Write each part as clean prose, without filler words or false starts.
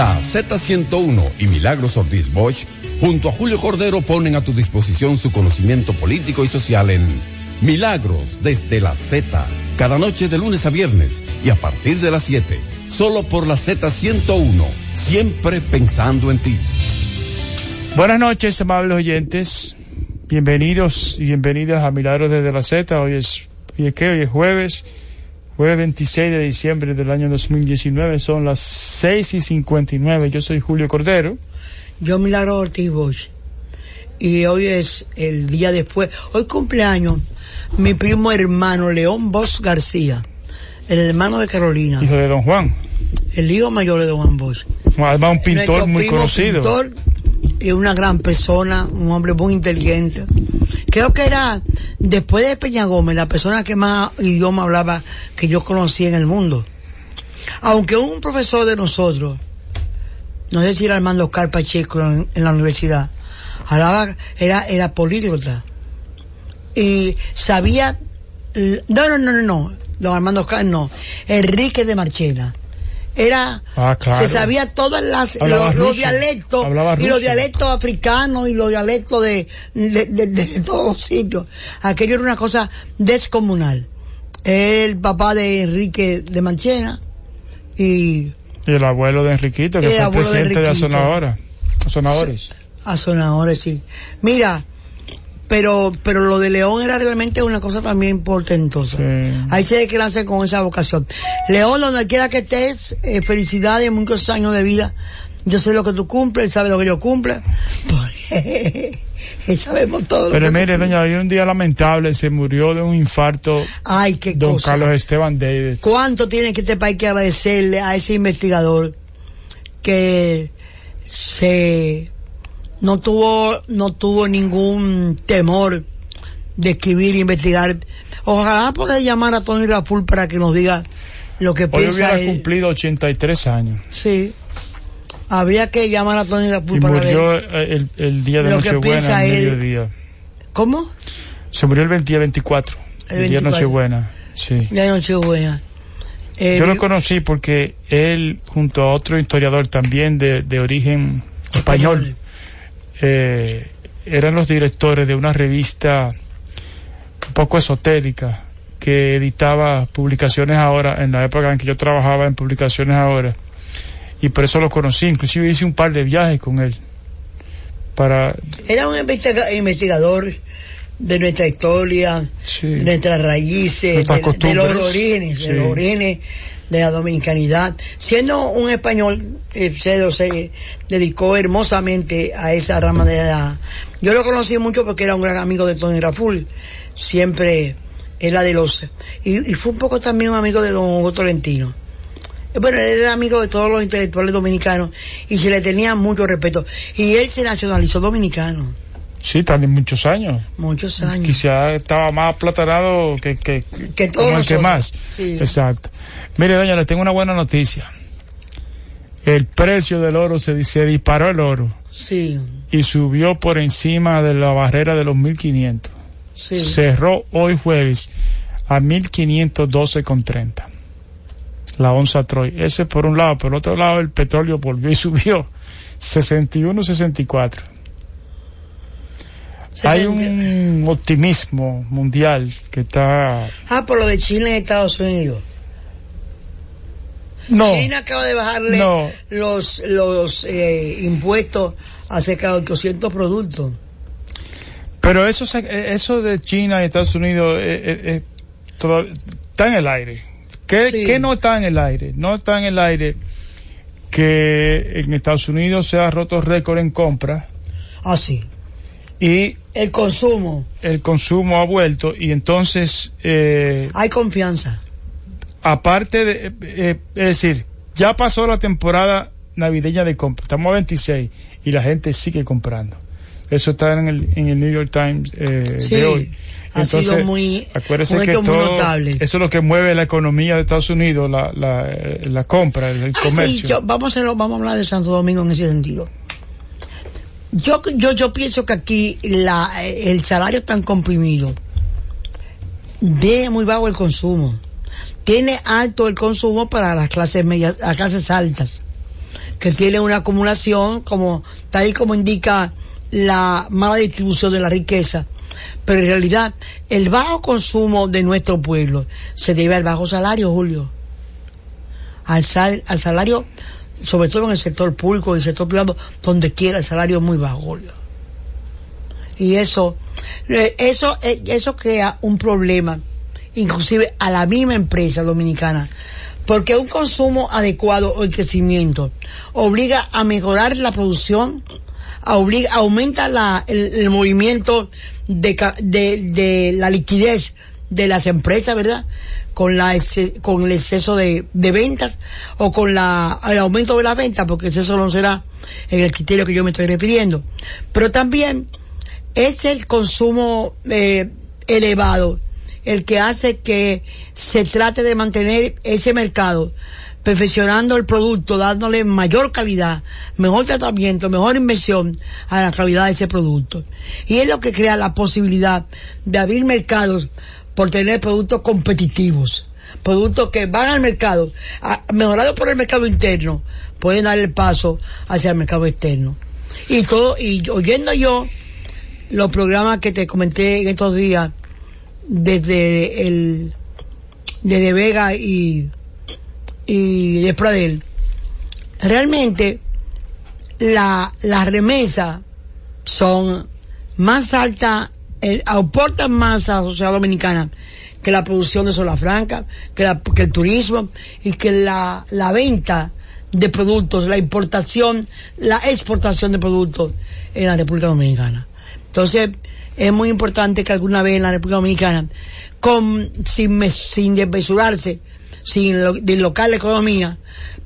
La Z-101 y Milagros Ortiz Bosch, junto a Julio Cordero, ponen a tu disposición su conocimiento político y social en Milagros desde la Z, cada noche de lunes a viernes y a partir de las 7, solo por la Z-101, siempre pensando en ti. Buenas noches, amables oyentes, bienvenidos y bienvenidas a Milagros desde la Z. Hoy es jueves 26 de diciembre del año 2019, son las 6:59. Yo soy Julio Cordero. Yo, Milagro Ortiz Bosch. Y hoy es el día después. Hoy cumpleaños mi primo hermano León Bosch García, el hermano de Carolina. Hijo de don Juan. El hijo mayor de don Juan Bosch. Además, un pintor nuestro muy conocido. Pintor y una gran persona, un hombre muy inteligente. Creo que era, después de Peña Gómez, la persona que más idioma hablaba que yo conocí en el mundo. Aunque un profesor de nosotros, no sé si era Armando Oscar Pacheco en la universidad, hablaba, era políglota. Y sabía, don Armando Oscar no, Enrique de Marchena. Era, claro. Se sabía todos los dialectos, y los dialectos africanos, y los dialectos de todos sitios. Aquello era una cosa descomunal. El papá de Enrique de Marchena y el abuelo de Enriquito, que fue el presidente de Azonadores, sí. Mira, pero lo de León era realmente una cosa también portentosa. Sí. Ahí se declara con esa vocación. León, donde quiera que estés, felicidades, muchos años de vida. Yo sé lo que tú cumples, él sabe lo que yo cumplo. Sabemos todo. Pero mire, doña, hoy un día lamentable, se murió de un infarto. Ay, qué don cosa. Carlos Esteban David. ¿Cuánto tiene que este país que agradecerle a ese investigador que no tuvo ningún temor de escribir e investigar? Ojalá pueda llamar a Tony Raful para que nos diga lo que piensa. Hoy hubiera cumplido 83 años. Sí. Habría que llamar a Tony Raful y para murió ver el día de Nochebuena, el mediodía. ¿Cómo? Se murió el día 24. El día de Nochebuena. Sí. El día de Nochebuena. Yo lo conocí porque él, junto a otro historiador también de origen español, eran los directores de una revista un poco esotérica que editaba Publicaciones Ahora, en la época en que yo trabajaba en Publicaciones Ahora, y por eso lo conocí. Inclusive hice un par de viajes con él. Era un investigador de nuestra historia, sí, de nuestras raíces, de los orígenes, sí, de los orígenes de la dominicanidad. Siendo un español, se dedicó hermosamente a esa rama de la... Yo lo conocí mucho porque era un gran amigo de Tony Raful, siempre era de los... Y fue un poco también un amigo de don Hugo Tolentino. Bueno, él era amigo de todos los intelectuales dominicanos y se le tenía mucho respeto. Y él se nacionalizó dominicano. Sí, también muchos años. Muchos años. Quizá estaba más aplatanado que todos que más. Sí. Exacto. Mire, doña, le tengo una buena noticia. El precio del oro se disparó el oro. Sí. Y subió por encima de la barrera de los 1.500. Sí. Cerró hoy jueves a 1.512,30. La onza Troy. Ese por un lado. Por el otro lado, el petróleo volvió y subió 61.64. Hay un optimismo mundial que está... por lo de China y Estados Unidos. No. China acaba de bajarle los impuestos a cerca de 800 productos. Pero eso de China y Estados Unidos está en el aire. ¿Qué no está en el aire? No está en el aire que en Estados Unidos se ha roto récord en compra. Ah, sí. Y el consumo ha vuelto, y entonces hay confianza. Aparte de es decir, ya pasó la temporada navideña de compra, estamos a 26 y la gente sigue comprando. Eso está en el New York Times de hoy. Entonces, ha sido muy, acuérdese que todo, notable. Eso es lo que mueve la economía de Estados Unidos, la compra, el comercio. Sí, vamos a hablar de Santo Domingo en ese sentido. Yo pienso que aquí el salario tan comprimido, de muy bajo el consumo, tiene alto el consumo para las clases medias, las clases altas, que tiene una acumulación, como tal y como indica la mala distribución de la riqueza. Pero en realidad, el bajo consumo de nuestro pueblo se debe al bajo salario, Julio. Al salario, sobre todo en el sector público, en el sector privado, donde quiera, el salario es muy bajo, Julio. Y eso crea un problema, inclusive a la misma empresa dominicana, porque un consumo adecuado o el crecimiento obliga a mejorar la producción, aumenta el movimiento de la liquidez de las empresas, ¿verdad? Con el exceso de ventas o con el aumento de las ventas, porque eso no será en el criterio que yo me estoy refiriendo. Pero también es el consumo elevado el que hace que se trate de mantener ese mercado, perfeccionando el producto, dándole mayor calidad, mejor tratamiento, mejor inversión a la calidad de ese producto. Y es lo que crea la posibilidad de abrir mercados por tener productos competitivos, productos que van al mercado, mejorados por el mercado interno, pueden dar el paso hacia el mercado externo. Y oyendo yo los programas que te comenté en estos días, desde Vega y de Pradel, realmente las remesas son más altas, aportan más a la sociedad dominicana que la producción de Zona Franca, que el turismo y que la venta de productos, la importación, la exportación de productos en la República Dominicana. Entonces, es muy importante que alguna vez en la República Dominicana, sin desmesurarse, sin dislocar la economía,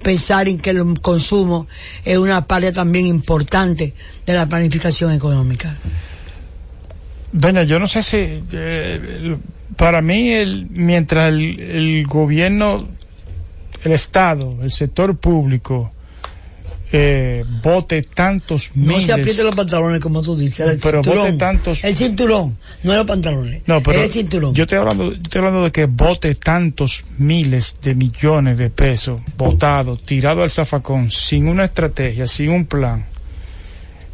pensar en que el consumo es una parte también importante de la planificación económica. Doña, yo no sé si para mí mientras el gobierno, el Estado, el sector público bote tantos miles. No se apriete los pantalones, como tú dices, pero bote tantos, el cinturón, no los pantalones, no, pero el cinturón. Yo estoy hablando de que bote tantos miles de millones de pesos botados, tirado al zafacón, sin una estrategia, sin un plan.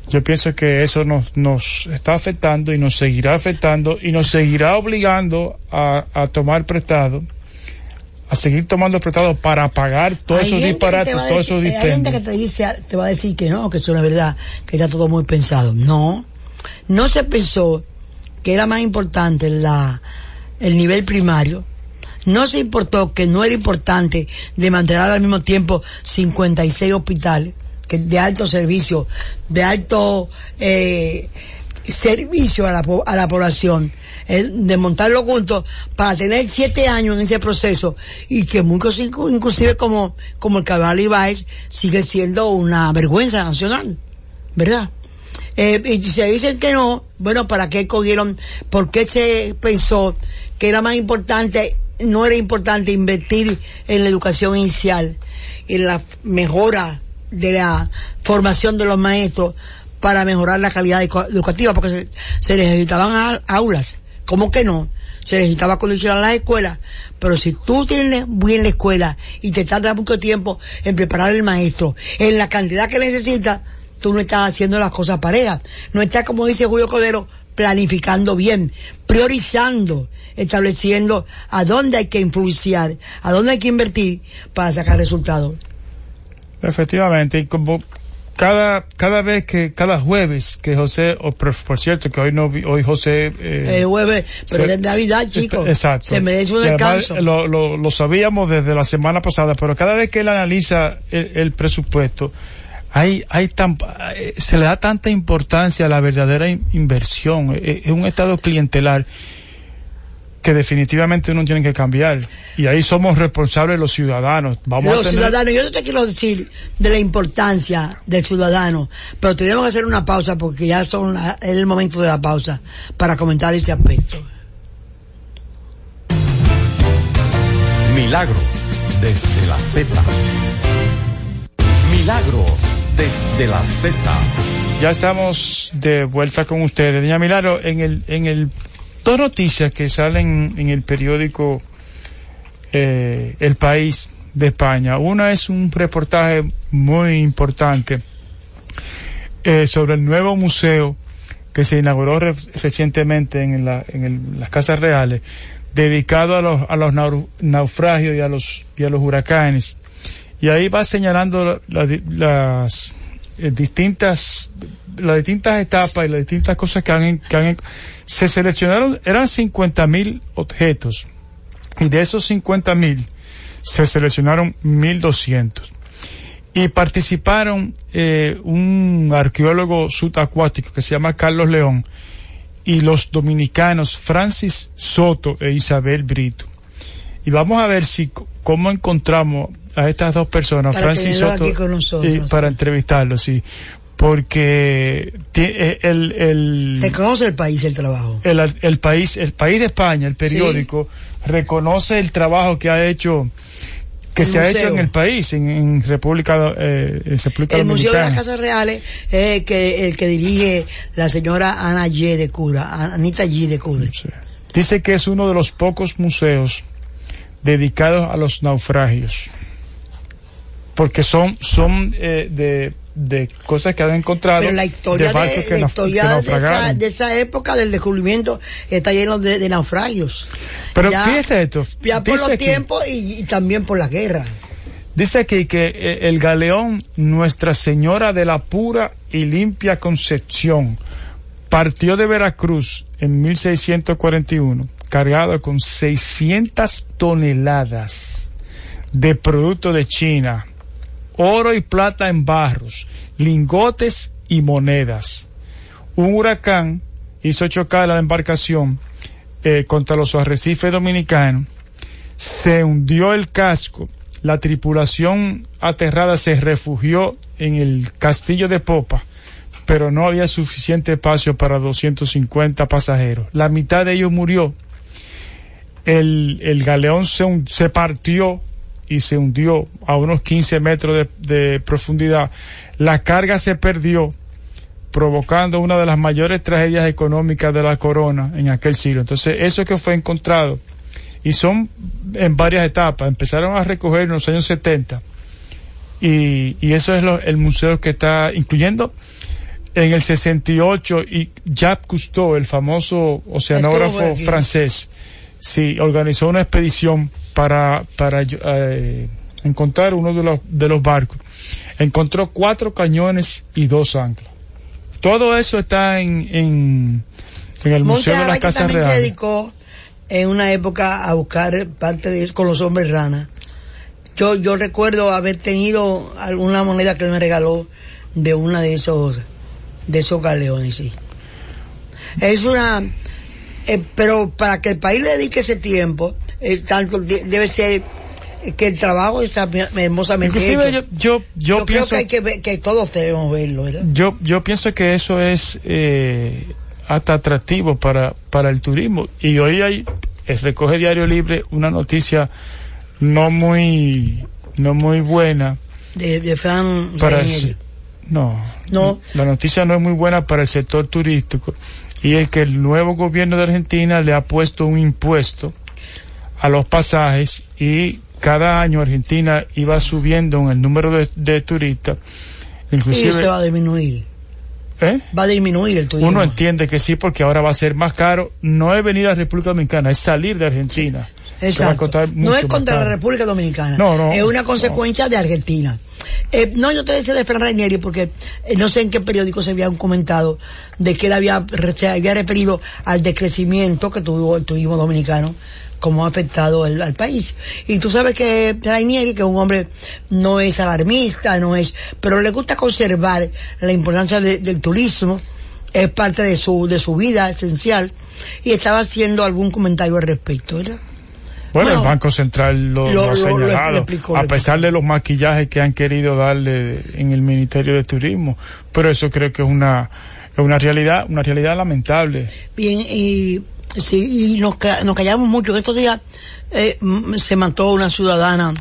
Yo pienso que eso nos está afectando y nos seguirá afectando y nos seguirá obligando a tomar prestado, a seguir tomando prestado para pagar todos esos disparates, todos esos dispendios. Hay gente que te va a decir que no, que eso no es verdad, que está todo muy pensado. No se pensó que era más importante el nivel primario. No se importó que no era importante de mantener al mismo tiempo 56 hospitales de alto servicio, servicio a la población, de montarlo juntos para tener 7 años en ese proceso, y que muchos, inclusive como el Cabral Ibáez, sigue siendo una vergüenza nacional, ¿verdad? Y si se dicen que no, bueno, ¿para qué cogieron? ¿Por qué se pensó que era más importante? No era importante invertir en la educación inicial, en la mejora de la formación de los maestros, para mejorar la calidad educativa, porque se necesitaban aulas. ¿Cómo que no? Se necesitaba condicionar las escuelas, pero si tú tienes bien la escuela y te tardas mucho tiempo en preparar el maestro en la cantidad que necesita, tú no estás haciendo las cosas parejas, no estás, como dice Julio Cordero, planificando bien, priorizando, estableciendo a dónde hay que influenciar, a dónde hay que invertir para sacar resultados. Efectivamente, y como cada vez que, cada jueves que José, por cierto que hoy José jueves, pero es Navidad, chicos. Exacto. Se merece un descanso. Además, lo sabíamos desde la semana pasada, pero cada vez que él analiza el presupuesto, se le da tanta importancia a la verdadera inversión. Es un estado clientelar que definitivamente uno tiene que cambiar, y ahí somos responsables los ciudadanos. Ciudadanos, yo no te quiero decir de la importancia del ciudadano, pero tenemos que hacer una pausa, porque ya es el momento de la pausa para comentar ese aspecto. Milagros desde la Z. Milagros desde la Z. Ya estamos de vuelta con ustedes. Doña Milagros, en el dos noticias que salen en el periódico El País de España. Una es un reportaje muy importante sobre el nuevo museo que se inauguró recientemente en las Casas Reales, dedicado a los naufragios y a los huracanes. Y ahí va señalando las distintas etapas y las distintas cosas que han se seleccionaron. Eran 50.000 objetos, y de esos 50.000 se seleccionaron 1.200. Y participaron un arqueólogo subacuático que se llama Carlos León y los dominicanos Francis Soto e Isabel Brito. Y vamos a ver cómo encontramos a estas dos personas, para Francis Soto, aquí con nosotros, para entrevistarlos, sí, porque reconoce el país el trabajo. El país de España, el periódico, sí, reconoce el trabajo que ha hecho, que se ha hecho en el país, en República Dominicana. El Museo de las Casas Reales es el que dirige la señora Anita Y de Cura. Sí. Dice que es uno de los pocos museos dedicados a los naufragios, porque son de cosas que han encontrado. Pero la historia de esa época del descubrimiento está lleno de naufragios. Pero ya, fíjese esto. Ya por los tiempos y también por la guerra. Dice aquí que el galeón Nuestra Señora de la Pura y Limpia Concepción partió de Veracruz en 1641, cargado con 600 toneladas de producto de China, oro y plata en barros, lingotes y monedas. Un huracán hizo chocar la embarcación contra los arrecifes dominicanos. Se hundió el casco. La tripulación aterrada se refugió en el castillo de popa, pero no había suficiente espacio para 250 pasajeros. La mitad de ellos murió. El galeón se partió y se hundió a unos 15 metros de profundidad. La carga se perdió, provocando una de las mayores tragedias económicas de la corona en aquel siglo. Entonces, eso que fue encontrado, y son en varias etapas, empezaron a recoger en los años 70, y eso es el museo que está incluyendo. En el 68, y Jacques Cousteau, el famoso oceanógrafo francés, sí, organizó una expedición para encontrar uno de los barcos. Encontró 4 cañones y 2 anclas. Todo eso está en el Museo de las Casas Reales. Se dedicó en una época a buscar parte de eso con los hombres rana. Yo recuerdo haber tenido alguna moneda que él me regaló de una de esos galeones, sí. Es una... pero para que el país le dedique ese tiempo, tanto debe ser que el trabajo está hermosamente inclusive hecho. Yo pienso creo que todos debemos verlo, ¿verdad? Yo pienso que eso es hasta atractivo para el turismo. Y hoy recoge Diario Libre una noticia no muy buena de Frank Rainieri. No, la noticia no es muy buena para el sector turístico, y es que el nuevo gobierno de Argentina le ha puesto un impuesto a los pasajes, y cada año Argentina iba subiendo en el número de turistas. Inclusive, y se va a disminuir. Va a disminuir el turismo. Uno entiende que sí, porque ahora va a ser más caro. No es venir a la República Dominicana, es salir de Argentina. Exacto. No es contra la República Dominicana. No, es una consecuencia de Argentina. Yo te decía de Frank Rainieri porque no sé en qué periódico se había comentado de que él se había referido al decrecimiento que tuvo el turismo dominicano, como ha afectado al país. Y tú sabes que Rainieri, que un hombre no es alarmista, pero le gusta conservar la importancia del turismo. Es parte de su vida esencial, y estaba haciendo algún comentario al respecto, ¿verdad? Bueno, el Banco Central lo ha señalado, explicó, a pesar de los maquillajes que han querido darle en el Ministerio de Turismo, pero eso creo que es una realidad lamentable. Bien, y nos callamos mucho. Estos días se mató una ciudadana,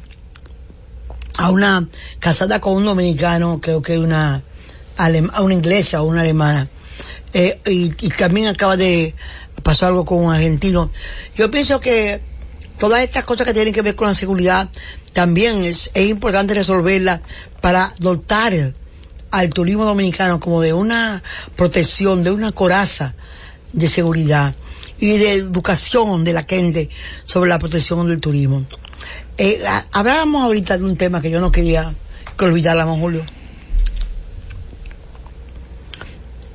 a una casada con un dominicano, creo que una inglesa o una alemana, y también acaba de pasar algo con un argentino. Yo pienso que todas estas cosas que tienen que ver con la seguridad también es importante resolverlas para dotar al turismo dominicano como de una protección, de una coraza de seguridad y de educación de la gente sobre la protección del turismo. Hablábamos ahorita de un tema que yo no quería que olvidáramos, Julio.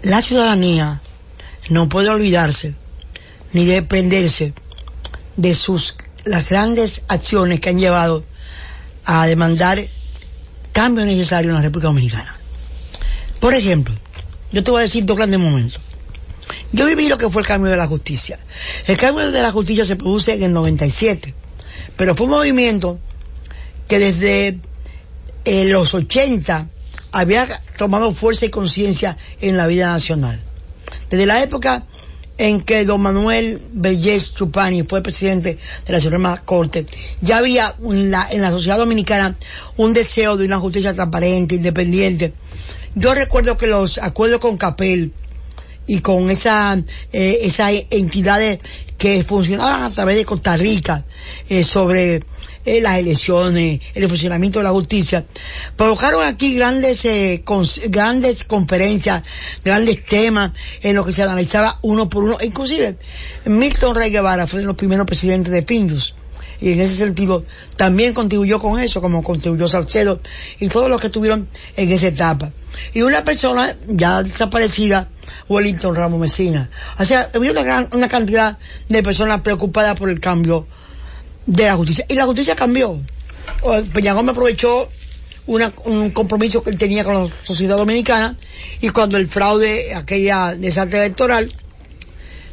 La ciudadanía no puede olvidarse ni dependerse de las grandes acciones que han llevado a demandar cambios necesarios en la República Dominicana. Por ejemplo, yo te voy a decir dos grandes momentos. Yo viví lo que fue el cambio de la justicia. El cambio de la justicia se produce en el 97, pero fue un movimiento que desde los 80 había tomado fuerza y conciencia en la vida nacional. Desde la época en que don Manuel Belles Chupani fue presidente de la Suprema Corte, ya había en la sociedad dominicana un deseo de una justicia transparente, independiente. Yo recuerdo que los acuerdos con CAPEL y con esas entidades que funcionaban a través de Costa Rica sobre las elecciones, el funcionamiento de la justicia, provocaron aquí grandes conferencias, grandes temas en los que se analizaba uno por uno. Inclusive Milton Rey Guevara fue de los primeros presidentes de Pindus, y en ese sentido también contribuyó con eso, como contribuyó Salcedo y todos los que estuvieron en esa etapa. Y una persona ya desaparecida, Wellington Ramos Mesina. O sea, había una cantidad de personas preocupadas por el cambio de la justicia. Y la justicia cambió. Peña Gómez aprovechó un compromiso que él tenía con la sociedad dominicana, y cuando el fraude, aquella desastre electoral,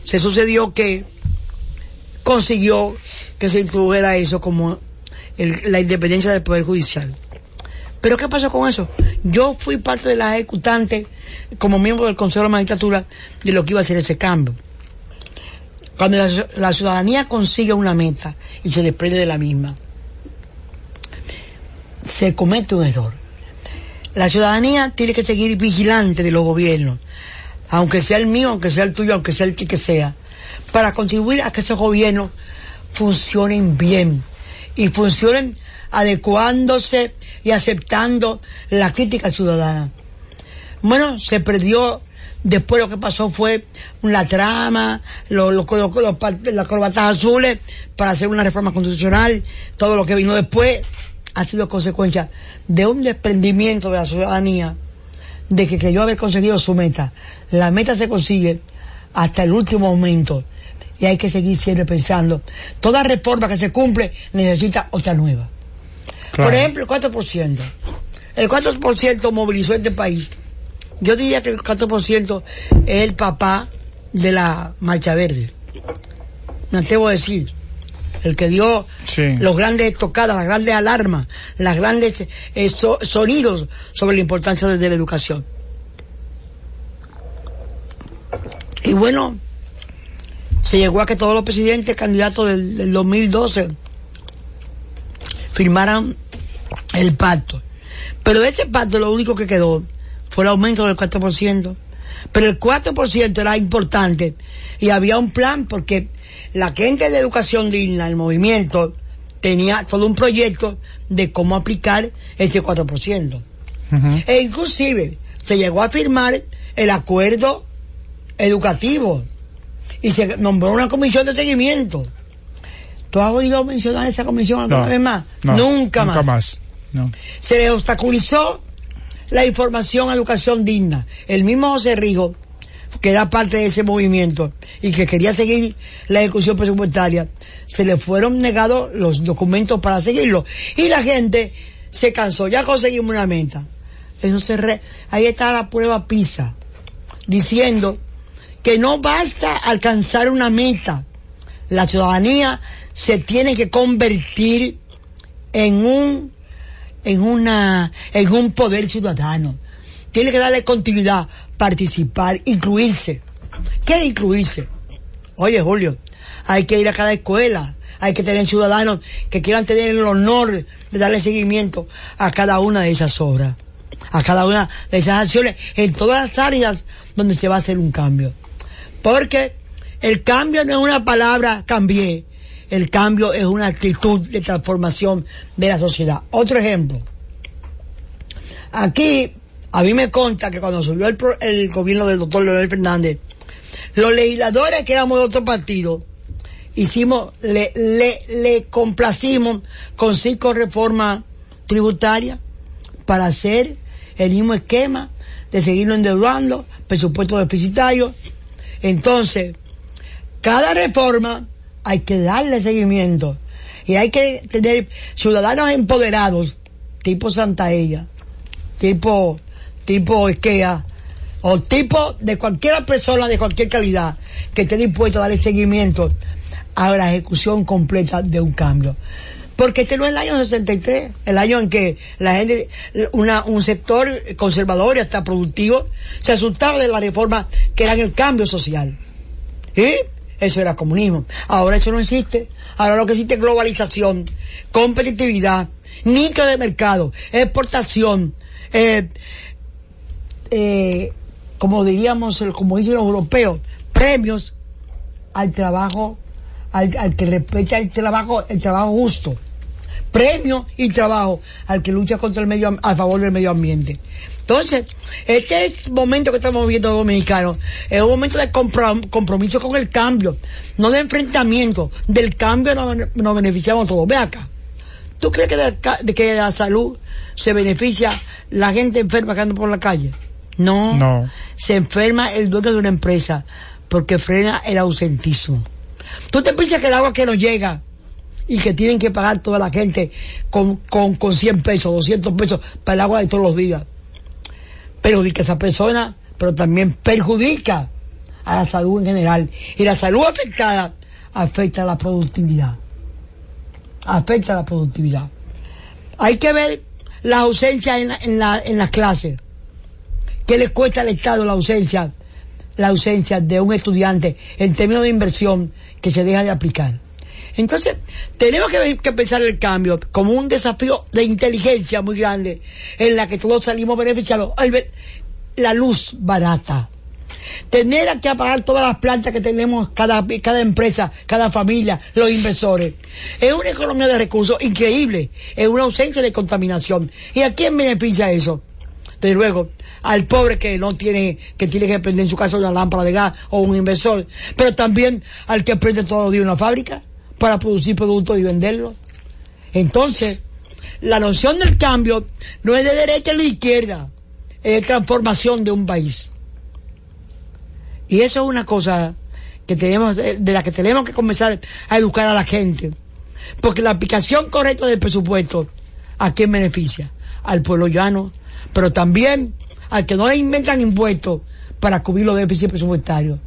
se sucedió, que consiguió que se introdujera eso como la independencia del Poder Judicial. ¿Pero qué pasó con eso? Yo fui parte de la ejecutante, como miembro del Consejo de la Magistratura, de lo que iba a ser ese cambio. Cuando la ciudadanía consigue una meta y se desprende de la misma, se comete un error. La ciudadanía tiene que seguir vigilante de los gobiernos, aunque sea el mío, aunque sea el tuyo, aunque sea el que sea, para contribuir a que esos gobiernos funcionen bien y funcionen adecuándose y aceptando la crítica ciudadana. Bueno, se perdió. Después lo que pasó fue la trama, las corbatas azules para hacer una reforma constitucional. Todo lo que vino después ha sido consecuencia de un desprendimiento de la ciudadanía, de que creyó haber conseguido su meta. La meta se consigue hasta el último momento, y hay que seguir siempre pensando. Toda reforma que se cumple necesita otra nueva. Claro. Por ejemplo, el 4%. El 4% movilizó este país. Yo diría que el 4% es el papá de la Marcha Verde. Me atrevo a decir. El que dio los grandes estocadas, las grandes alarmas, los grandes sonidos sobre la importancia de la educación. Y bueno, se llegó a que todos los presidentes candidatos del 2012 firmaran el pacto. Pero ese pacto, lo único que quedó fue el aumento del 4%. Pero el 4% era importante, y había un plan, porque la gente de Educación Digna, el movimiento, tenía todo un proyecto de cómo aplicar ese 4%. Uh-huh. E inclusive se llegó a firmar el acuerdo educativo y se nombró una comisión de seguimiento. ¿Tú has oído mencionar esa comisión alguna vez más? No, nunca más. No. Se le obstaculizó la información a Educación Digna. El mismo José Rijo, que era parte de ese movimiento y que quería seguir la ejecución presupuestaria, se le fueron negados los documentos para seguirlo. Y la gente se cansó. Ya conseguimos una meta. Entonces, ahí está la prueba PISA, diciendo que no basta alcanzar una meta. La ciudadanía se tiene que convertir en un poder ciudadano. Tiene que darle continuidad, participar, incluirse. ¿Qué es incluirse? Oye, Julio, hay que ir a cada escuela, hay que tener ciudadanos que quieran tener el honor de darle seguimiento a cada una de esas obras, a cada una de esas acciones, en todas las áreas donde se va a hacer un cambio. Porque el cambio no es una palabra, cambié. El cambio es una actitud de transformación de la sociedad. Otro ejemplo. Aquí, a mí me consta que cuando subió el gobierno del doctor Leonel Fernández, los legisladores que éramos de otro partido, hicimos, le complacimos con 5 reformas tributarias para hacer el mismo esquema de seguirnos endeudando, presupuestos deficitarios. Entonces, cada reforma hay que darle seguimiento y hay que tener ciudadanos empoderados, tipo Santaella, tipo Esquea, o tipo de cualquier persona de cualquier calidad que esté dispuesto a darle seguimiento a la ejecución completa de un cambio. Porque este no es el año 63, el año en que la gente, un sector conservador y hasta productivo, se asustaba de la reforma que era el cambio social. ¿Sí? Eso era comunismo. Ahora eso no existe. Ahora lo que existe es globalización, competitividad, nicho de mercado, exportación, como diríamos, como dicen los europeos, premios al trabajo, al que respeta el trabajo justo, premio y trabajo al que lucha contra a favor del medio ambiente. Entonces, este momento que estamos viviendo los dominicanos es un momento de compromiso con el cambio, no de enfrentamiento. Del cambio nos beneficiamos todos. Ve acá, ¿tú crees que de la salud se beneficia la gente enferma que anda por la calle? No. Se enferma el dueño de una empresa porque frena el ausentismo. ¿Tú te piensas que el agua que nos llega y que tienen que pagar toda la gente con 100 pesos, 200 pesos para el agua de todos los días, perjudica a esa persona, pero también perjudica a la salud en general? Y la salud afectada afecta a la productividad. Hay que ver las ausencias en las clases. ¿Qué le cuesta al Estado la ausencia de un estudiante en términos de inversión que se deja de aplicar? Entonces, tenemos que pensar el cambio como un desafío de inteligencia muy grande en la que todos salimos beneficiados. La luz barata. Tener que apagar todas las plantas que tenemos cada empresa, cada familia, los inversores. Es una economía de recursos increíble. Es una ausencia de contaminación. ¿Y a quién beneficia eso? Desde luego, al pobre que tiene que prender en su casa una lámpara de gas o un inversor, pero también al que prende todos los días una fábrica para producir productos y venderlos. Entonces, la noción del cambio no es de derecha ni de izquierda, es de transformación de un país. Y eso es una cosa que tenemos, de la que tenemos que comenzar a educar a la gente, porque la aplicación correcta del presupuesto, ¿a quién beneficia? Al pueblo llano, pero también al que no le inventan impuestos para cubrir los déficits presupuestarios,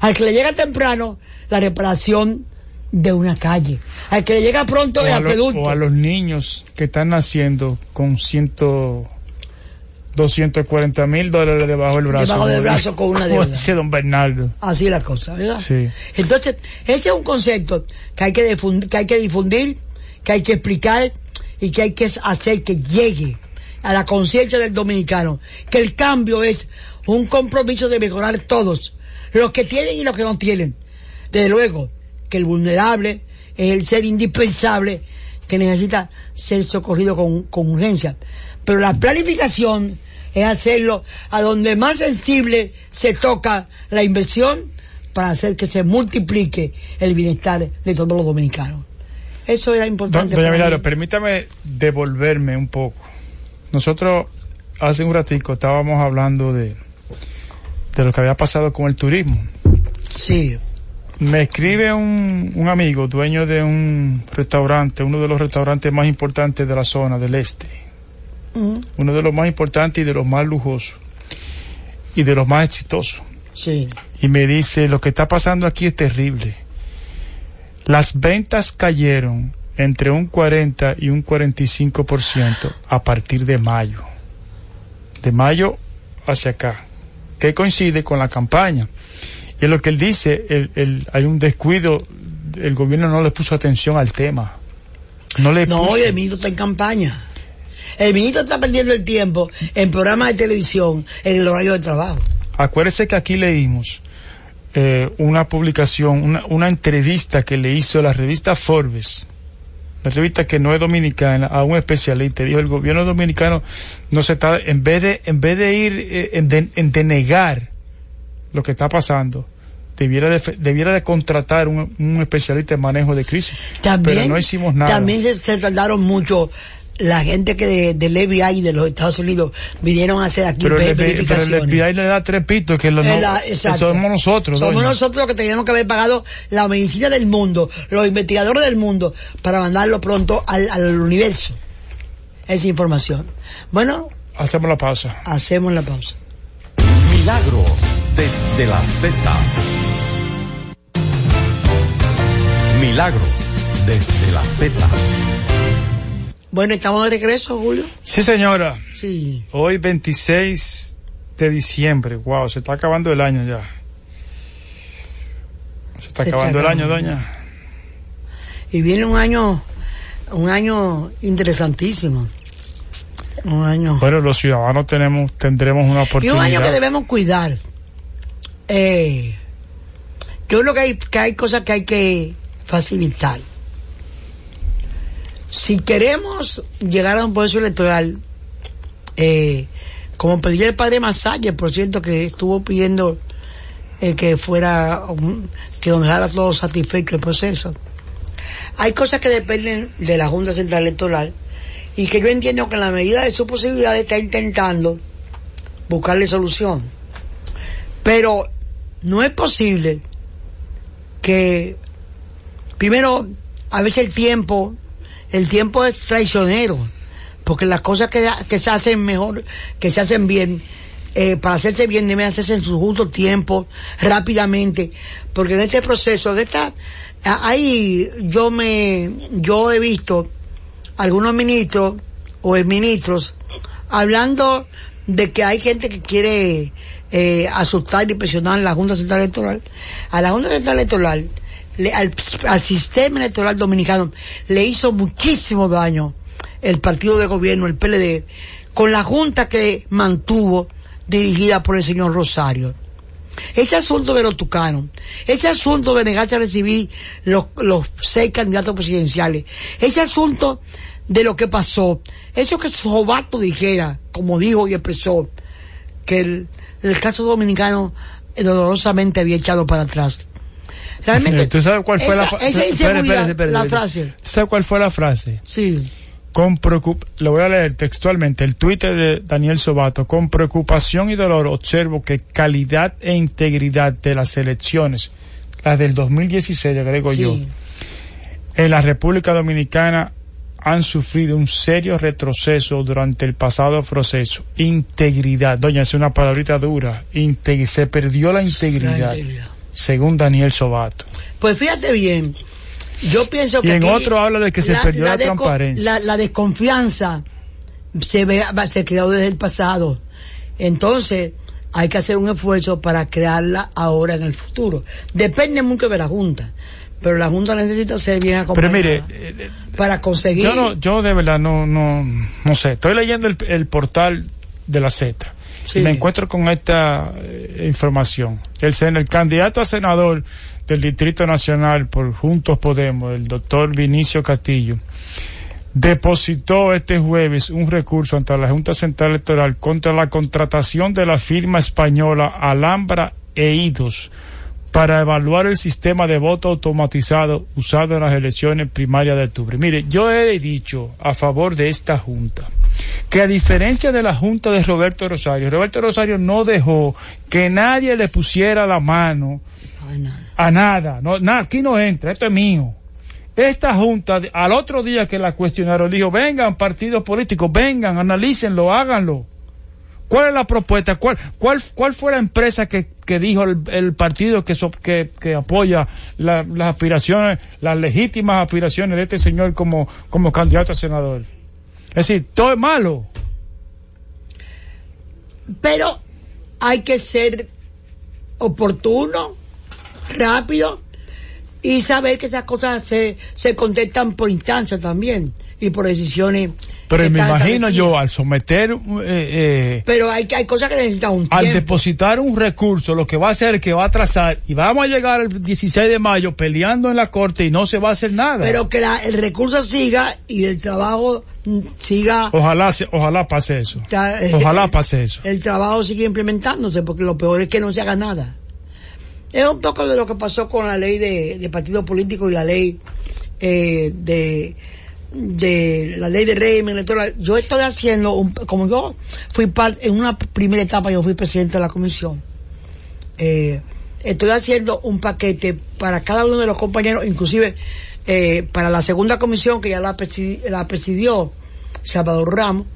al que le llega temprano la reparación de una calle, al que le llega pronto el acueducto, o a los niños que están naciendo con 240 mil dólares debajo del brazo. Debajo del brazo con una deuda. Dice don Bernardo. Así es la cosa, ¿verdad? Sí. Entonces, ese es un concepto que hay que difundir, que hay que explicar y que hay que hacer que llegue a la conciencia del dominicano, que el cambio es un compromiso de mejorar todos, los que tienen y los que no tienen. Desde luego que el vulnerable es el ser indispensable que necesita ser socorrido con urgencia, pero la planificación es hacerlo a donde más sensible se toca la inversión para hacer que se multiplique el bienestar de todos los dominicanos. Eso era importante. Doña Milagro, permítame devolverme un poco. Nosotros hace un ratico estábamos hablando de lo que había pasado con el turismo. Sí. Me escribe un amigo, dueño de un restaurante, uno de los restaurantes más importantes de la zona del este. Uh-huh. Uno de los más importantes y de los más lujosos. Y de los más exitosos. Sí. Y me dice, lo que está pasando aquí es terrible. Las ventas cayeron entre un 40 y un 45% a partir de mayo. De mayo hacia acá, que coincide con la campaña. Y es lo que él dice, hay un descuido, el gobierno no le puso atención al tema. El ministro está en campaña. El ministro está perdiendo el tiempo en programas de televisión, en el horario de trabajo. Acuérdese que aquí leímos una publicación, una entrevista que le hizo la revista Forbes, una revista que no es dominicana, a un especialista. Dijo: el gobierno dominicano no se está, en vez de ir en denegar lo que está pasando, debiera de contratar un especialista en manejo de crisis. También, pero no hicimos nada. También se tardaron mucho. La gente que del FBI de los Estados Unidos vinieron a hacer aquí verificaciones. Pero el FBI le da tres pitos, que somos nosotros. Somos nosotros los que teníamos que haber pagado la medicina del mundo, los investigadores del mundo, para mandarlo pronto al universo. Esa información. Bueno. Hacemos la pausa. Milagros desde la Z. Milagros desde la Z. Bueno, ¿estamos de regreso, Julio? Sí, señora. Sí. Hoy 26 de diciembre. Wow, se está acabando el año ya. Se está acabando el año, doña. Y viene un año interesantísimo. Un año. Bueno, los ciudadanos tendremos una oportunidad. Y un año que debemos cuidar. Yo creo que hay cosas que hay que facilitar. Si queremos llegar a un proceso electoral, como pedía el padre Masalles, por cierto, que estuvo pidiendo que nos dejara todos satisfechos el proceso, hay cosas que dependen de la Junta Central Electoral y que yo entiendo que en la medida de su posibilidad está intentando buscarle solución. Pero no es posible que, primero, a veces el tiempo es traicionero, porque las cosas que se hacen mejor, que se hacen bien, para hacerse bien deben hacerse en su justo tiempo, rápidamente, porque en este proceso yo he visto algunos ministros o exministros hablando de que hay gente que quiere asustar y presionar a la Junta Central Electoral, al sistema electoral dominicano le hizo muchísimo daño el partido de gobierno, el PLD, con la junta que mantuvo dirigida por el señor Rosario. Ese asunto de los tucanos, ese asunto de negarse a recibir los 6 candidatos presidenciales, ese asunto de lo que pasó, eso que Zovatto dijera, como dijo y expresó, que el caso dominicano dolorosamente había echado para atrás. Realmente, ¿tú sabes cuál fue la frase? ¿Sabes cuál fue la frase? Sí. Lo voy a leer textualmente, el Twitter de Daniel Zovatto. Con preocupación y dolor observo que calidad e integridad de las elecciones, las del 2016, agrego sí, yo, en la República Dominicana han sufrido un serio retroceso durante el pasado proceso. Integridad, doña, es una palabrita dura. Se perdió la integridad. Según Daniel Zovatto. Pues fíjate bien, yo pienso que. Y en otro habla de que se perdió la transparencia. La desconfianza se creó desde el pasado. Entonces, hay que hacer un esfuerzo para crearla ahora en el futuro. Depende mucho de la Junta. Pero la Junta necesita ser bien acompañada. Pero mire, para conseguir. Yo de verdad no sé. Estoy leyendo el portal de la Z. Sí. Me encuentro con esta información. El candidato a senador del Distrito Nacional por Juntos Podemos, el doctor Vinicio Castillo, depositó este jueves un recurso ante la Junta Central Electoral contra la contratación de la firma española Alhambra e Idos para evaluar el sistema de voto automatizado usado en las elecciones primarias de octubre. Mire, yo he dicho a favor de esta Junta que, a diferencia de la Junta de Roberto Rosario no dejó que nadie le pusiera la mano a nada. No, nada, aquí no entra, esto es mío. Esta Junta, al otro día que la cuestionaron, dijo: vengan partidos políticos, vengan, analícenlo, háganlo. ¿Cuál es la propuesta? ¿Cuál fue la empresa que dijo el partido que apoya las aspiraciones, las legítimas aspiraciones de este señor como candidato a senador? Es decir, todo es malo. Pero hay que ser oportuno, rápido, y saber que esas cosas se contestan por instancia también y por decisiones Pero me imagino yo, al someter... pero hay cosas que necesitan un tiempo. Al depositar un recurso, lo que va a hacer que va a trazar, y vamos a llegar el 16 de mayo peleando en la corte y no se va a hacer nada. Pero que el recurso siga y el trabajo siga... Ojalá pase eso. Ojalá pase eso. El trabajo sigue implementándose, porque lo peor es que no se haga nada. Es un poco de lo que pasó con la ley de partido político y la ley de la ley de régimen electoral. Yo estoy haciendo como yo fui parte en una primera etapa, yo fui presidente de la comisión, estoy haciendo un paquete para cada uno de los compañeros, inclusive para la segunda comisión que ya la presidió Salvador Ramos,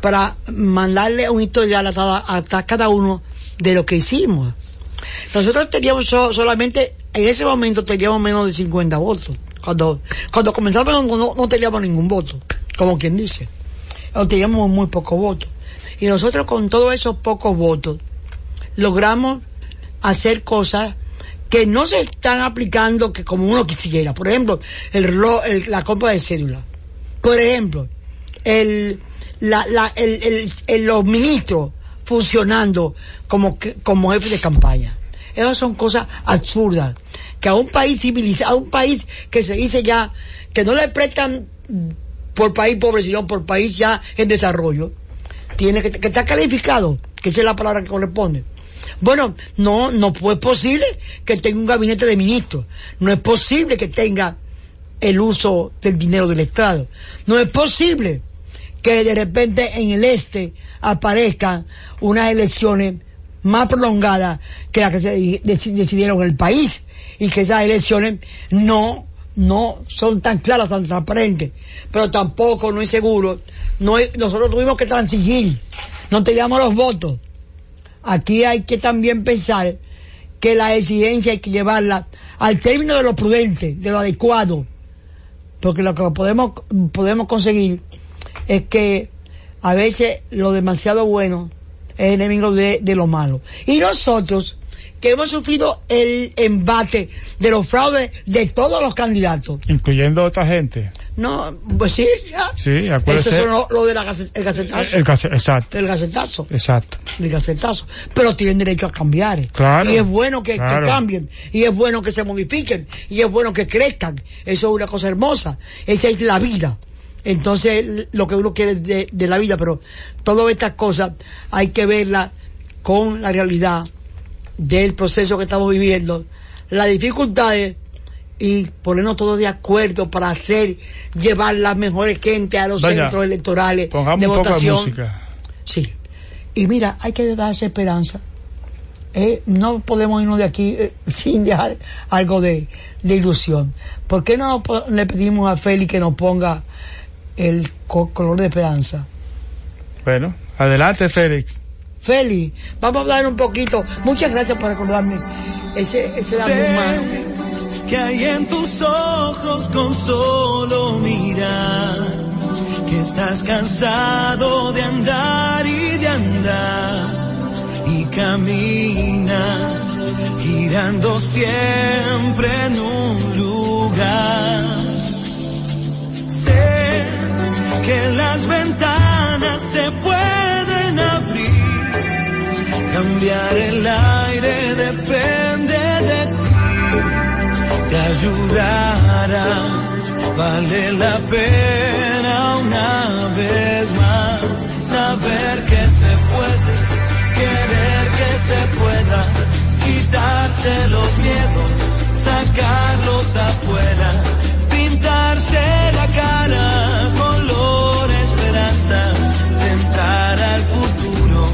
para mandarle un historial hasta cada uno de lo que hicimos. Nosotros teníamos solamente en ese momento teníamos menos de 50 votos. Cuando comenzamos no teníamos ningún voto, como quien dice. No teníamos muy pocos votos. Y nosotros con todos esos pocos votos logramos hacer cosas que no se están aplicando que como uno quisiera. Por ejemplo, la compra de cédula. Por ejemplo, los ministros funcionando como jefe de campaña. Esas son cosas absurdas. Que a un país civilizado, a un país que se dice ya, que no le prestan por país pobre, sino por país ya en desarrollo, tiene que estar calificado, que esa es la palabra que corresponde. Bueno, no es posible que tenga un gabinete de ministros, no es posible que tenga el uso del dinero del Estado, no es posible que de repente en el este aparezcan unas elecciones más prolongadas que las que se decidieron en el país, y que esas elecciones no son tan claras, tan transparentes, pero tampoco no es seguro. Nosotros tuvimos que transigir, no teníamos los votos. Aquí hay que también pensar que la exigencia hay que llevarla al término de lo prudente, de lo adecuado, porque lo que podemos conseguir es que a veces lo demasiado bueno es enemigo de lo malo. Y nosotros, que hemos sufrido el embate de los fraudes de todos los candidatos, incluyendo otra gente. No, pues sí, ya. Sí, acuérdese. Eso es lo del gacetazo. Exacto. El gacetazo. Exacto. El gacetazo. Pero tienen derecho a cambiar. Claro. Y es bueno que cambien. Y es bueno que se modifiquen. Y es bueno que crezcan. Eso es una cosa hermosa. Esa es la vida. Entonces, lo que uno quiere de la vida, pero todas estas cosas hay que verlas con la realidad del proceso que estamos viviendo, las dificultades, y ponernos todos de acuerdo para llevar las mejores gente a los centros electorales de votación. Música. Sí. Y mira, hay que darse esperanza. No podemos irnos de aquí sin dejar algo de ilusión. ¿Por qué no le pedimos a Félix que nos ponga el color de esperanza? Bueno, adelante, Félix. Félix, vamos a hablar un poquito. Muchas gracias por recordarme ese daño humano que hay en tus ojos con solo mirar, que estás cansado de andar y de andar, y camina girando siempre en un lugar. Sé que las ventanas se pueden abrir, cambiar el aire depende de ti, te ayudará, vale la pena una vez más saber que se puede, querer que se pueda, quitarse los miedos, sacarlos afuera, pintarse la cara color esperanza, tentar al futuro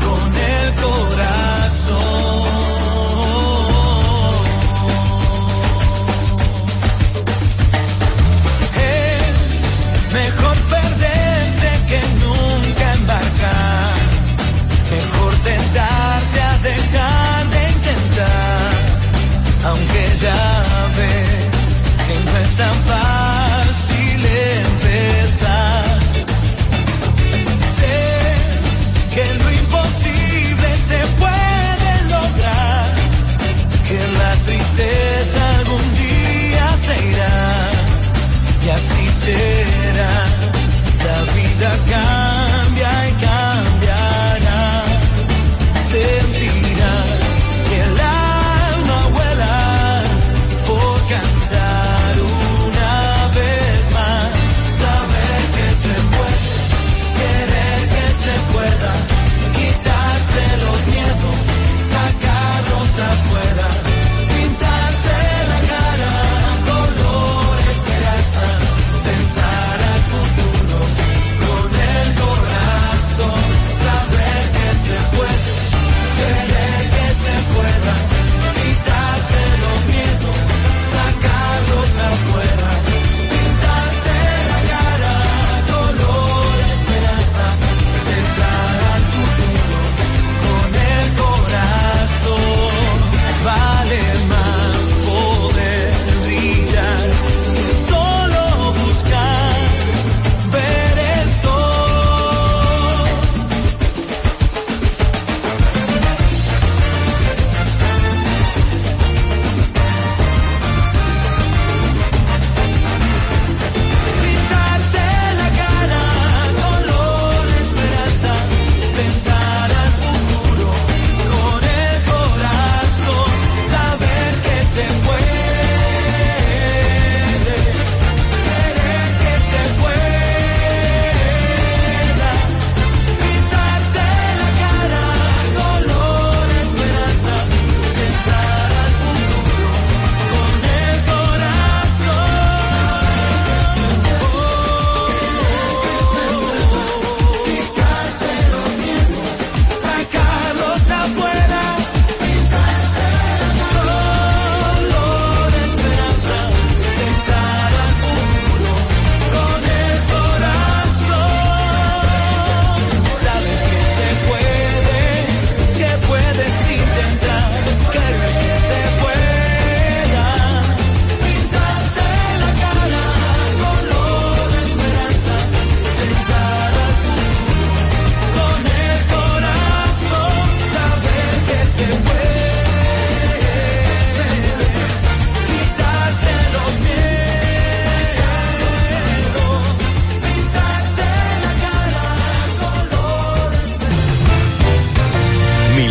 con el corazón. Él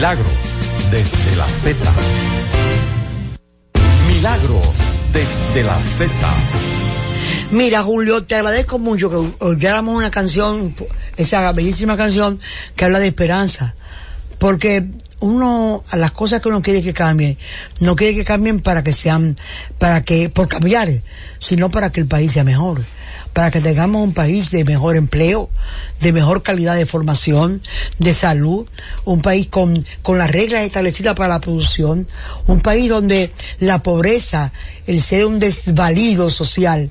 Milagros desde la Z. Milagros desde la Z. Mira, Julio, te agradezco mucho que oyéramos una canción, esa bellísima canción que habla de esperanza, porque uno, a las cosas que uno quiere que cambien, no quiere que cambien para que sean, para que, por cambiar, sino para que el país sea mejor, para que tengamos un país de mejor empleo, de mejor calidad de formación, de salud, un país con las reglas establecidas para la producción, un país donde la pobreza, el ser un desvalido social,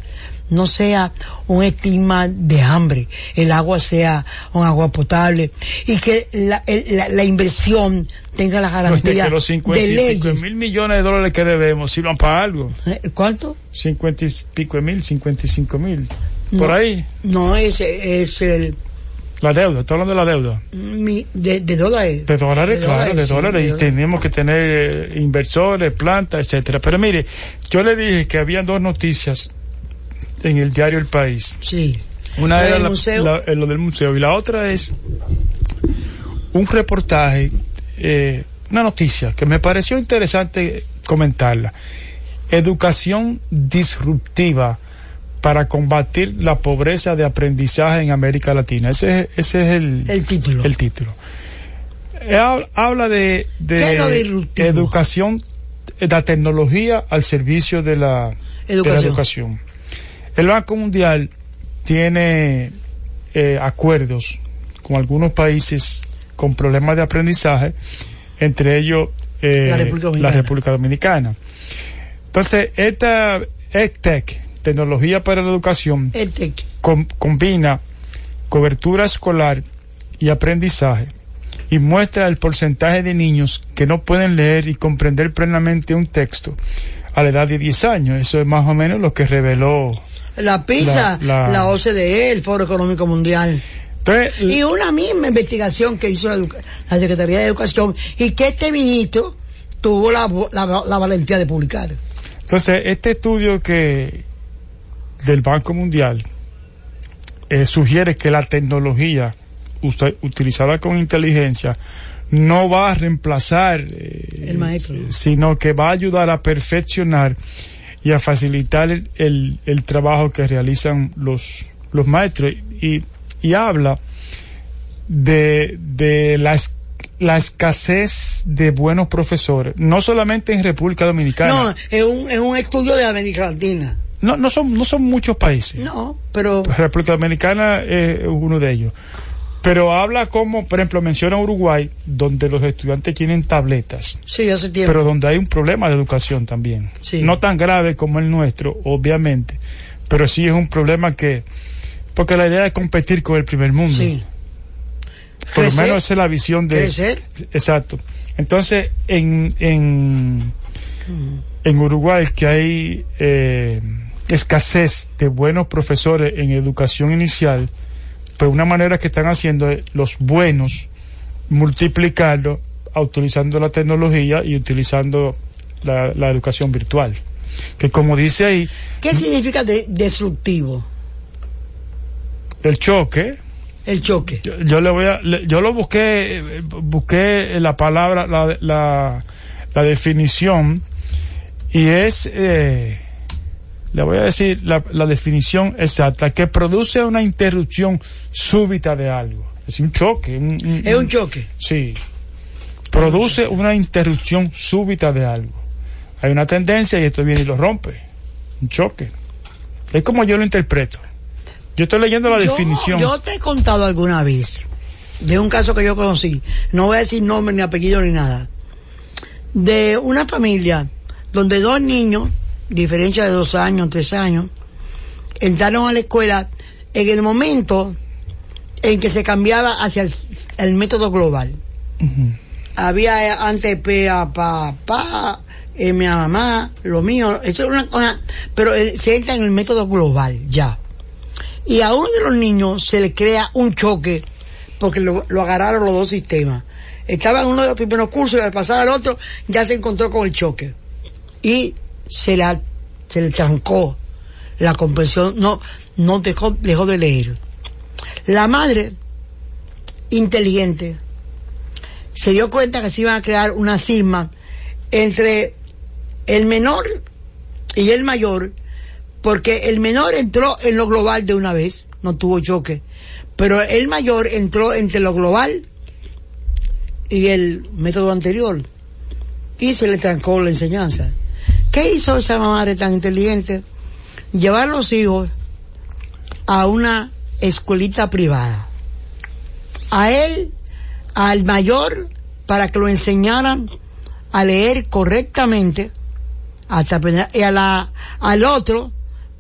no sea un estigma de hambre, el agua sea un agua potable y que la inversión tenga la garantía de leyes. Los 55 mil millones de dólares que debemos sirvan para algo. ¿Cuánto? 55 mil. No, por ahí. No, ese es el... La deuda, estoy hablando de la deuda. ¿De dólares? De dólares, claro, de dólares. Y tenemos que tener inversores, plantas, etcétera. Pero mire, yo le dije que había dos noticias en el diario El País. Sí. Una era lo del museo y la otra es un reportaje, una noticia que me pareció interesante comentarla. Educación disruptiva para combatir la pobreza de aprendizaje en América Latina. Ese es el título. El título. Habla de educación, de la tecnología al servicio de la educación. El Banco Mundial tiene acuerdos con algunos países con problemas de aprendizaje, entre ellos la República Dominicana. Entonces, esta EdTech, tecnología para la educación, combina cobertura escolar y aprendizaje y muestra el porcentaje de niños que no pueden leer y comprender plenamente un texto a la edad de 10 años. Eso es más o menos lo que reveló la PISA, la OCDE, el Foro Económico Mundial. Entonces, y una misma investigación que hizo la Secretaría de Educación y que este ministro tuvo la valentía de publicar. Entonces, este estudio que del Banco Mundial sugiere que la tecnología utilizada con inteligencia no va a reemplazar el maestro, sino que va a ayudar a perfeccionar y a facilitar el trabajo que realizan los maestros. Y habla de la escasez de buenos profesores, no solamente en República Dominicana. No, es un estudio de América Latina. No son muchos países. No, pero... República Dominicana es uno de ellos. Pero habla como, por ejemplo, menciona Uruguay, donde los estudiantes tienen tabletas. Sí, hace tiempo. Pero donde hay un problema de educación también. Sí. No tan grave como el nuestro, obviamente, pero sí es un problema que... Porque la idea es competir con el primer mundo. Sí. Por lo menos esa es la visión de... Crecer. Exacto. Entonces, en Uruguay, que hay escasez de buenos profesores en educación inicial... Pues una manera que están haciendo los buenos, multiplicarlo, utilizando la tecnología y utilizando la educación virtual. Que como dice ahí... ¿Qué significa disruptivo? El choque. El choque. Yo busqué la palabra, la definición, y es... Le voy a decir la definición exacta, que produce una interrupción súbita de algo. Es un choque. Es un choque. Sí. Produce una interrupción súbita de algo. Hay una tendencia y esto viene y lo rompe. Un choque. Es como yo lo interpreto. Yo estoy leyendo la definición. Yo te he contado alguna vez de un caso que yo conocí. No voy a decir nombre, ni apellido, ni nada. De una familia donde dos niños... diferencia de 2 años, 3 años, entraron a la escuela en el momento en que se cambiaba hacia el método global. Uh-huh. Había antes P a papá, mi mamá, lo mío, eso era una cosa, pero se entra en el método global ya. Y a uno de los niños se le crea un choque porque lo agarraron los dos sistemas. Estaba en uno de los primeros cursos y al pasar al otro ya se encontró con el choque. Y se le trancó la comprensión, no dejó de leer. La madre, inteligente, se dio cuenta que se iban a crear una cisma entre el menor y el mayor, porque el menor entró en lo global de una vez, no tuvo choque, pero el mayor entró entre lo global y el método anterior y se le trancó la enseñanza. ¿Qué hizo esa madre tan inteligente? Llevar a los hijos a una escuelita privada, a él, al mayor, para que lo enseñaran a leer correctamente, hasta y al otro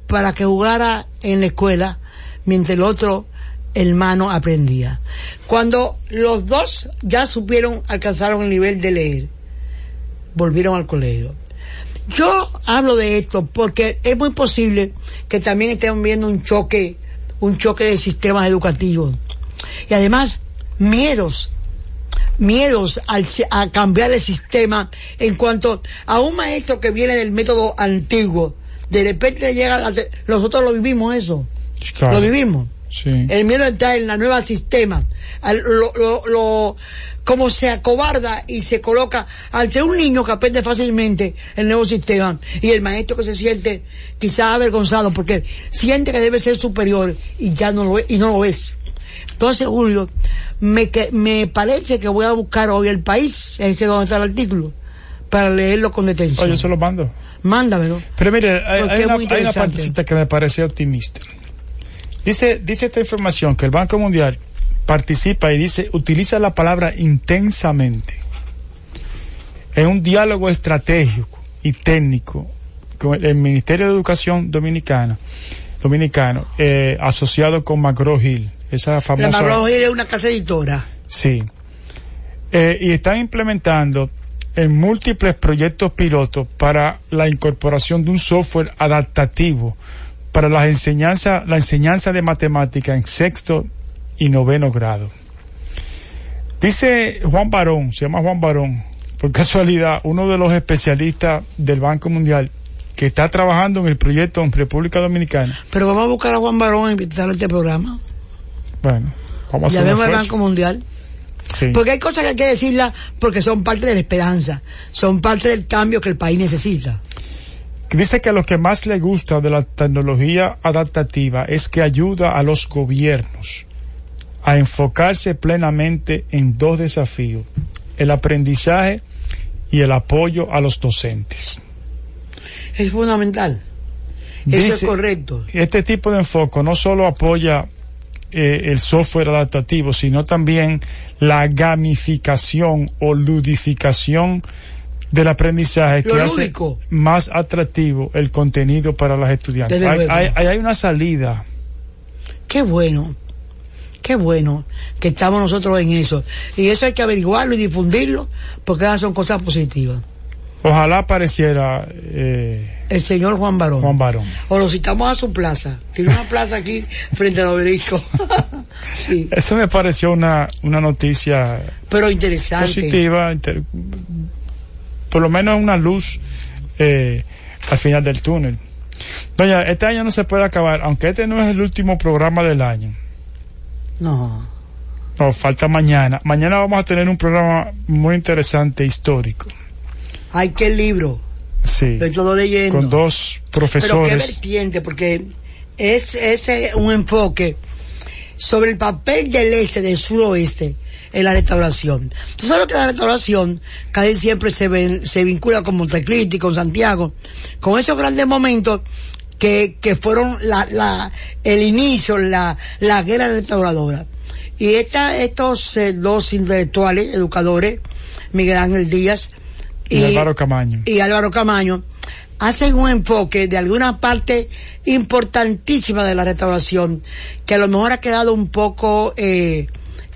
para que jugara en la escuela mientras el otro hermano aprendía. Cuando los dos ya supieron, alcanzaron el nivel de leer, volvieron al colegio. Yo hablo de esto porque es muy posible que también estén viendo un choque de sistemas educativos y además miedos a cambiar el sistema. En cuanto a un maestro que viene del método antiguo, de repente llega, nosotros lo vivimos eso, claro. Lo vivimos, sí. El miedo está en la nueva sistema, como se acobarda y se coloca ante un niño que aprende fácilmente el nuevo sistema, y el maestro que se siente quizá avergonzado porque siente que debe ser superior y ya no lo es, y no lo es. Entonces, Julio, me parece que voy a buscar hoy El País, es que donde está el artículo, para leerlo con detención. Oye, yo se lo mando. Mándamelo. Pero mire, hay una partecita que me parece optimista. Dice esta información que el Banco Mundial participa y dice, utiliza la palabra intensamente en un diálogo estratégico y técnico con el Ministerio de Educación Dominicano, asociado con McGraw-Hill. Esa famosa... La McGraw-Hill es una casa editora. Sí. Y están implementando en múltiples proyectos pilotos para la incorporación de un software adaptativo para la enseñanza de matemática en 6º y 9º grado. Dice Juan Barón, se llama Juan Barón, por casualidad, uno de los especialistas del Banco Mundial, que está trabajando en el proyecto en República Dominicana. Pero vamos a buscar a Juan Barón e invitarlo a este programa. Bueno, vamos a hacer el Banco Mundial, sí. Porque hay cosas que hay que decirlas, porque son parte de la esperanza, son parte del cambio que el país necesita. Dice que lo que más le gusta de la tecnología adaptativa es que ayuda a los gobiernos a enfocarse plenamente en dos desafíos: el aprendizaje y el apoyo a los docentes. Es fundamental. Eso es correcto. Este tipo de enfoque no solo apoya el software adaptativo, sino también la gamificación o ludificación del aprendizaje, que hace más atractivo el contenido para las estudiantes. Hay una salida. Qué bueno que estamos nosotros en eso, y eso hay que averiguarlo y difundirlo, porque esas son cosas positivas. Ojalá apareciera el señor Juan Barón. O lo citamos a su plaza. Tiene una plaza aquí frente al obelisco. Sí. Eso me pareció una noticia, pero interesante, positiva, por lo menos una luz al final del túnel. Doña, este año no se puede acabar, aunque este no es el último programa del año. No, falta mañana. Mañana vamos a tener un programa muy interesante, histórico. Ay, qué libro. Sí. Lo estoy leyendo. Con dos profesores. Pero qué vertiente, porque es un enfoque sobre el papel del este, del suroeste, en la restauración. Tú sabes que la restauración casi siempre se vincula con Montecristi, con Santiago, con esos grandes momentos que fueron el inicio, la guerra restauradora. Y estos dos intelectuales, educadores, Miguel Ángel Díaz y Álvaro Camaño, hacen un enfoque de alguna parte importantísima de la restauración, que a lo mejor ha quedado un poco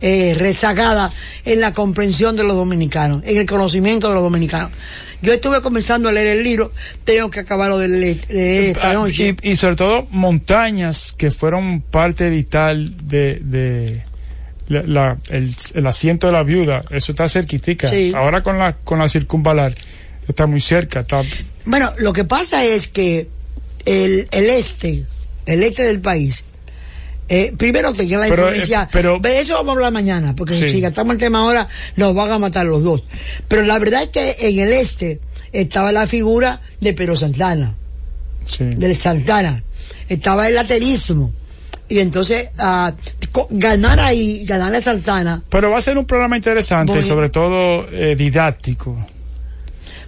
rezagada en la comprensión de los dominicanos, en el conocimiento de los dominicanos. Yo estuve comenzando a leer el libro, tengo que acabarlo de leer esta noche. Y sobre todo montañas que fueron parte vital de el asiento de la viuda. Eso está cerquitica, sí. Ahora con la circunvalar está muy cerca, está... Bueno, lo que pasa es que el este del país Primero que la influencia, pero eso vamos a hablar mañana, porque sí, si gastamos el tema ahora nos van a matar los dos. Pero la verdad es que en el este estaba la figura de Pero Santana, sí, del Santana, estaba el laterismo, y entonces ganar ahí, ganar a Santana. Pero va a ser un programa interesante, porque, sobre todo didáctico,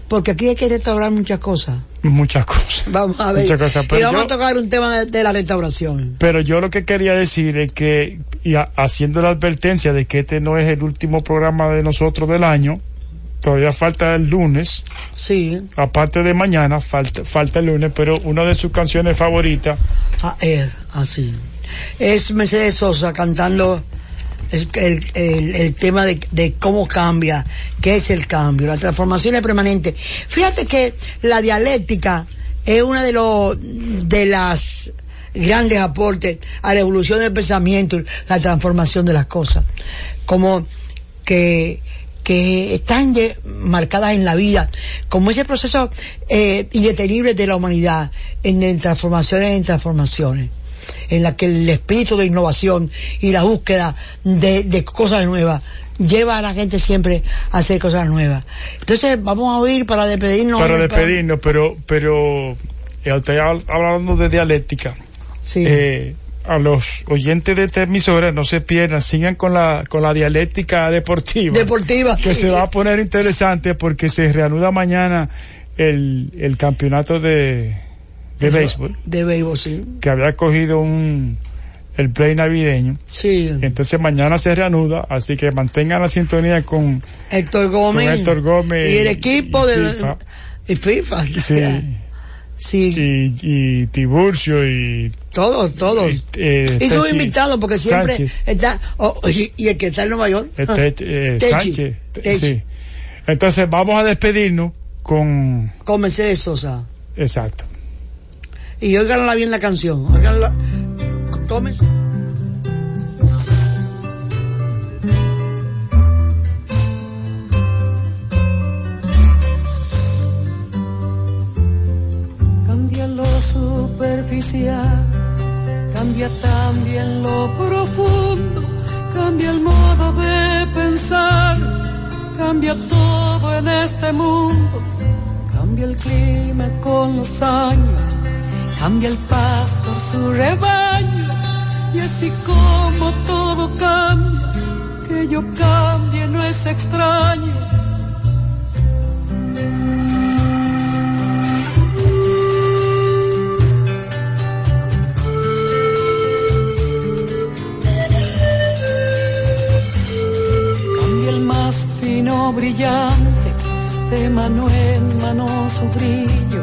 porque aquí hay que restaurar muchas cosas. Muchas cosas. Vamos a ver. Cosas, pero y vamos a tocar un tema de la restauración. Pero yo lo que quería decir es que, haciendo la advertencia de que este no es el último programa de nosotros del año, todavía falta el lunes. Sí. Aparte de mañana, falta el lunes, pero una de sus canciones favoritas. Así. Es Mercedes Sosa cantando el tema de cómo cambia, qué es el cambio, la transformación es permanente. Fíjate que la dialéctica es una de las grandes aportes a la evolución del pensamiento, la transformación de las cosas, como que están marcadas en la vida, como ese proceso indetenible de la humanidad, en transformaciones, en transformaciones, en la que el espíritu de innovación y la búsqueda de cosas nuevas lleva a la gente siempre a hacer cosas nuevas. Entonces vamos a oír para despedirnos. Para despedirnos, pero estoy hablando de dialéctica. Sí. A los oyentes de esta emisora, no se pierdan, sigan con la dialéctica deportiva, que sí, se va a poner interesante, porque se reanuda mañana el campeonato de béisbol. De béisbol, sí. Que había cogido el play navideño. Sí. Entonces mañana se reanuda, así que mantengan la sintonía con Héctor Gómez. Y el equipo de FIFA. Y FIFA. Sí. Sí. Y Tiburcio y... Todos. Y sus invitados, porque siempre Sánchez está... y el que está en Nueva York. Sánchez. Techi. Sí. Entonces vamos a despedirnos con... Con Mercedes Sosa. Exacto. Y óiganla bien la canción, óiganla, tómense. Cambia lo superficial, cambia también lo profundo, cambia el modo de pensar, cambia todo en este mundo, cambia el clima con los años, cambia el pastor su rebaño, y así como todo cambia, que yo cambie no es extraño. Cambia el más fino brillante, de mano en mano su brillo,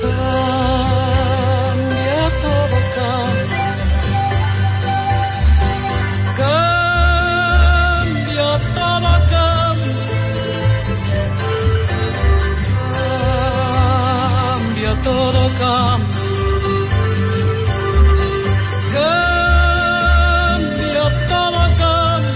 Cambia, todo cambia. Cambia, todo cambia. Todo cambia, cambia, todo cambia.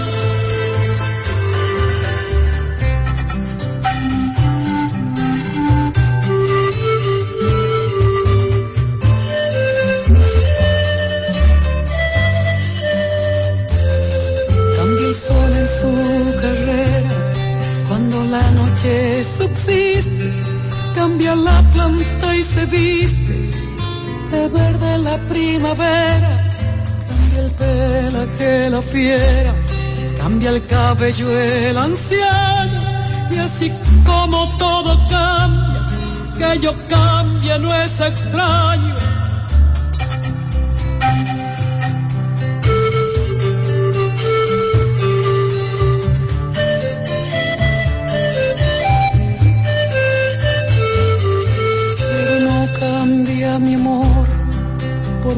Cambia el sol en su carrera cuando la noche subsiste, cambia la planta y se viste de verde la primavera, cambia el pelaje la fiera, cambia el cabello el anciano, y así como todo cambia, que yo cambie no es extraño. Mi amor, por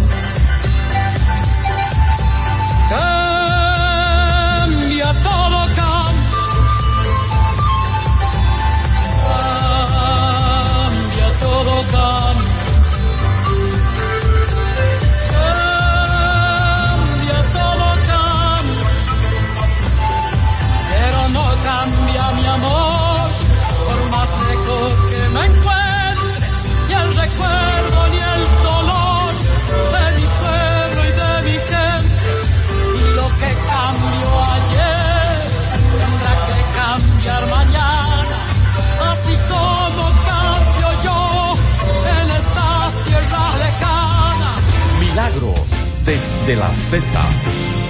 Cambia todo, cambia. Todo cambia, todo cambia, pero no cambia mi amor, por más lejos que me encuentre, ni el recuerdo ni el dolor de mi pueblo y de mi gente, y lo que cambió ayer tendrá que cambiar mañana, así como cambio yo. En esta tierra lejana. Milagros desde la Z.